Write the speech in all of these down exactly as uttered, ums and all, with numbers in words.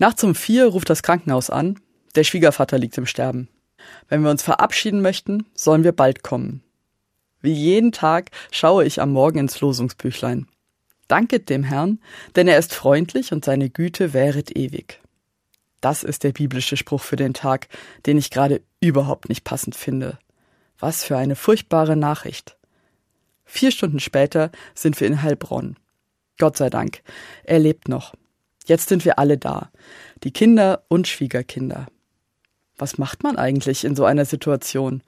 Nachts um vier ruft das Krankenhaus an. Der Schwiegervater liegt im Sterben. Wenn wir uns verabschieden möchten, sollen wir bald kommen. Wie jeden Tag schaue ich am Morgen ins Losungsbüchlein. Danket dem Herrn, denn er ist freundlich und seine Güte währet ewig. Das ist der biblische Spruch für den Tag, den ich gerade überhaupt nicht passend finde. Was für eine furchtbare Nachricht. Vier Stunden später sind wir in Heilbronn. Gott sei Dank, er lebt noch. Jetzt sind wir alle da, die Kinder und Schwiegerkinder. Was macht man eigentlich in so einer Situation?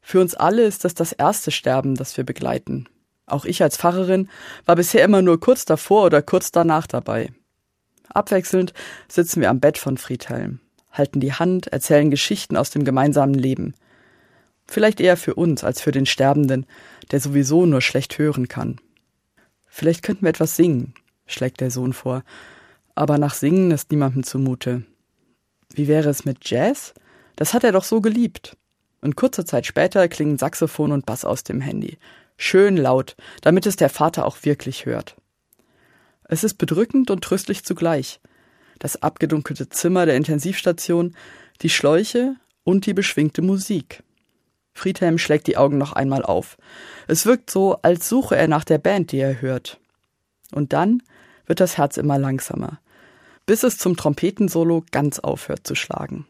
Für uns alle ist das das erste Sterben, das wir begleiten. Auch ich als Pfarrerin war bisher immer nur kurz davor oder kurz danach dabei. Abwechselnd sitzen wir am Bett von Friedhelm, halten die Hand, erzählen Geschichten aus dem gemeinsamen Leben. Vielleicht eher für uns als für den Sterbenden, der sowieso nur schlecht hören kann. Vielleicht könnten wir etwas singen, schlägt der Sohn vor. Aber nach Singen ist niemandem zumute. Wie wäre es mit Jazz? Das hat er doch so geliebt. Und kurze Zeit später klingen Saxophon und Bass aus dem Handy. Schön laut, damit es der Vater auch wirklich hört. Es ist bedrückend und tröstlich zugleich. Das abgedunkelte Zimmer der Intensivstation, die Schläuche und die beschwingte Musik. Friedhelm schlägt die Augen noch einmal auf. Es wirkt so, als suche er nach der Band, die er hört. Und dann wird das Herz immer langsamer, bis es zum Trompetensolo ganz aufhört zu schlagen.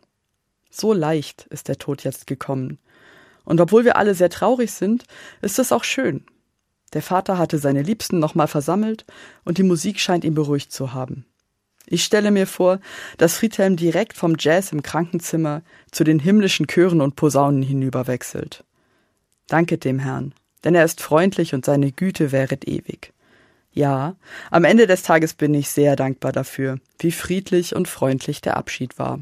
So leicht ist der Tod jetzt gekommen. Und obwohl wir alle sehr traurig sind, ist es auch schön. Der Vater hatte seine Liebsten nochmal versammelt und die Musik scheint ihn beruhigt zu haben. Ich stelle mir vor, dass Friedhelm direkt vom Jazz im Krankenzimmer zu den himmlischen Chören und Posaunen hinüberwechselt. Danket dem Herrn, denn er ist freundlich und seine Güte währet ewig. Ja, am Ende des Tages bin ich sehr dankbar dafür, wie friedlich und freundlich der Abschied war.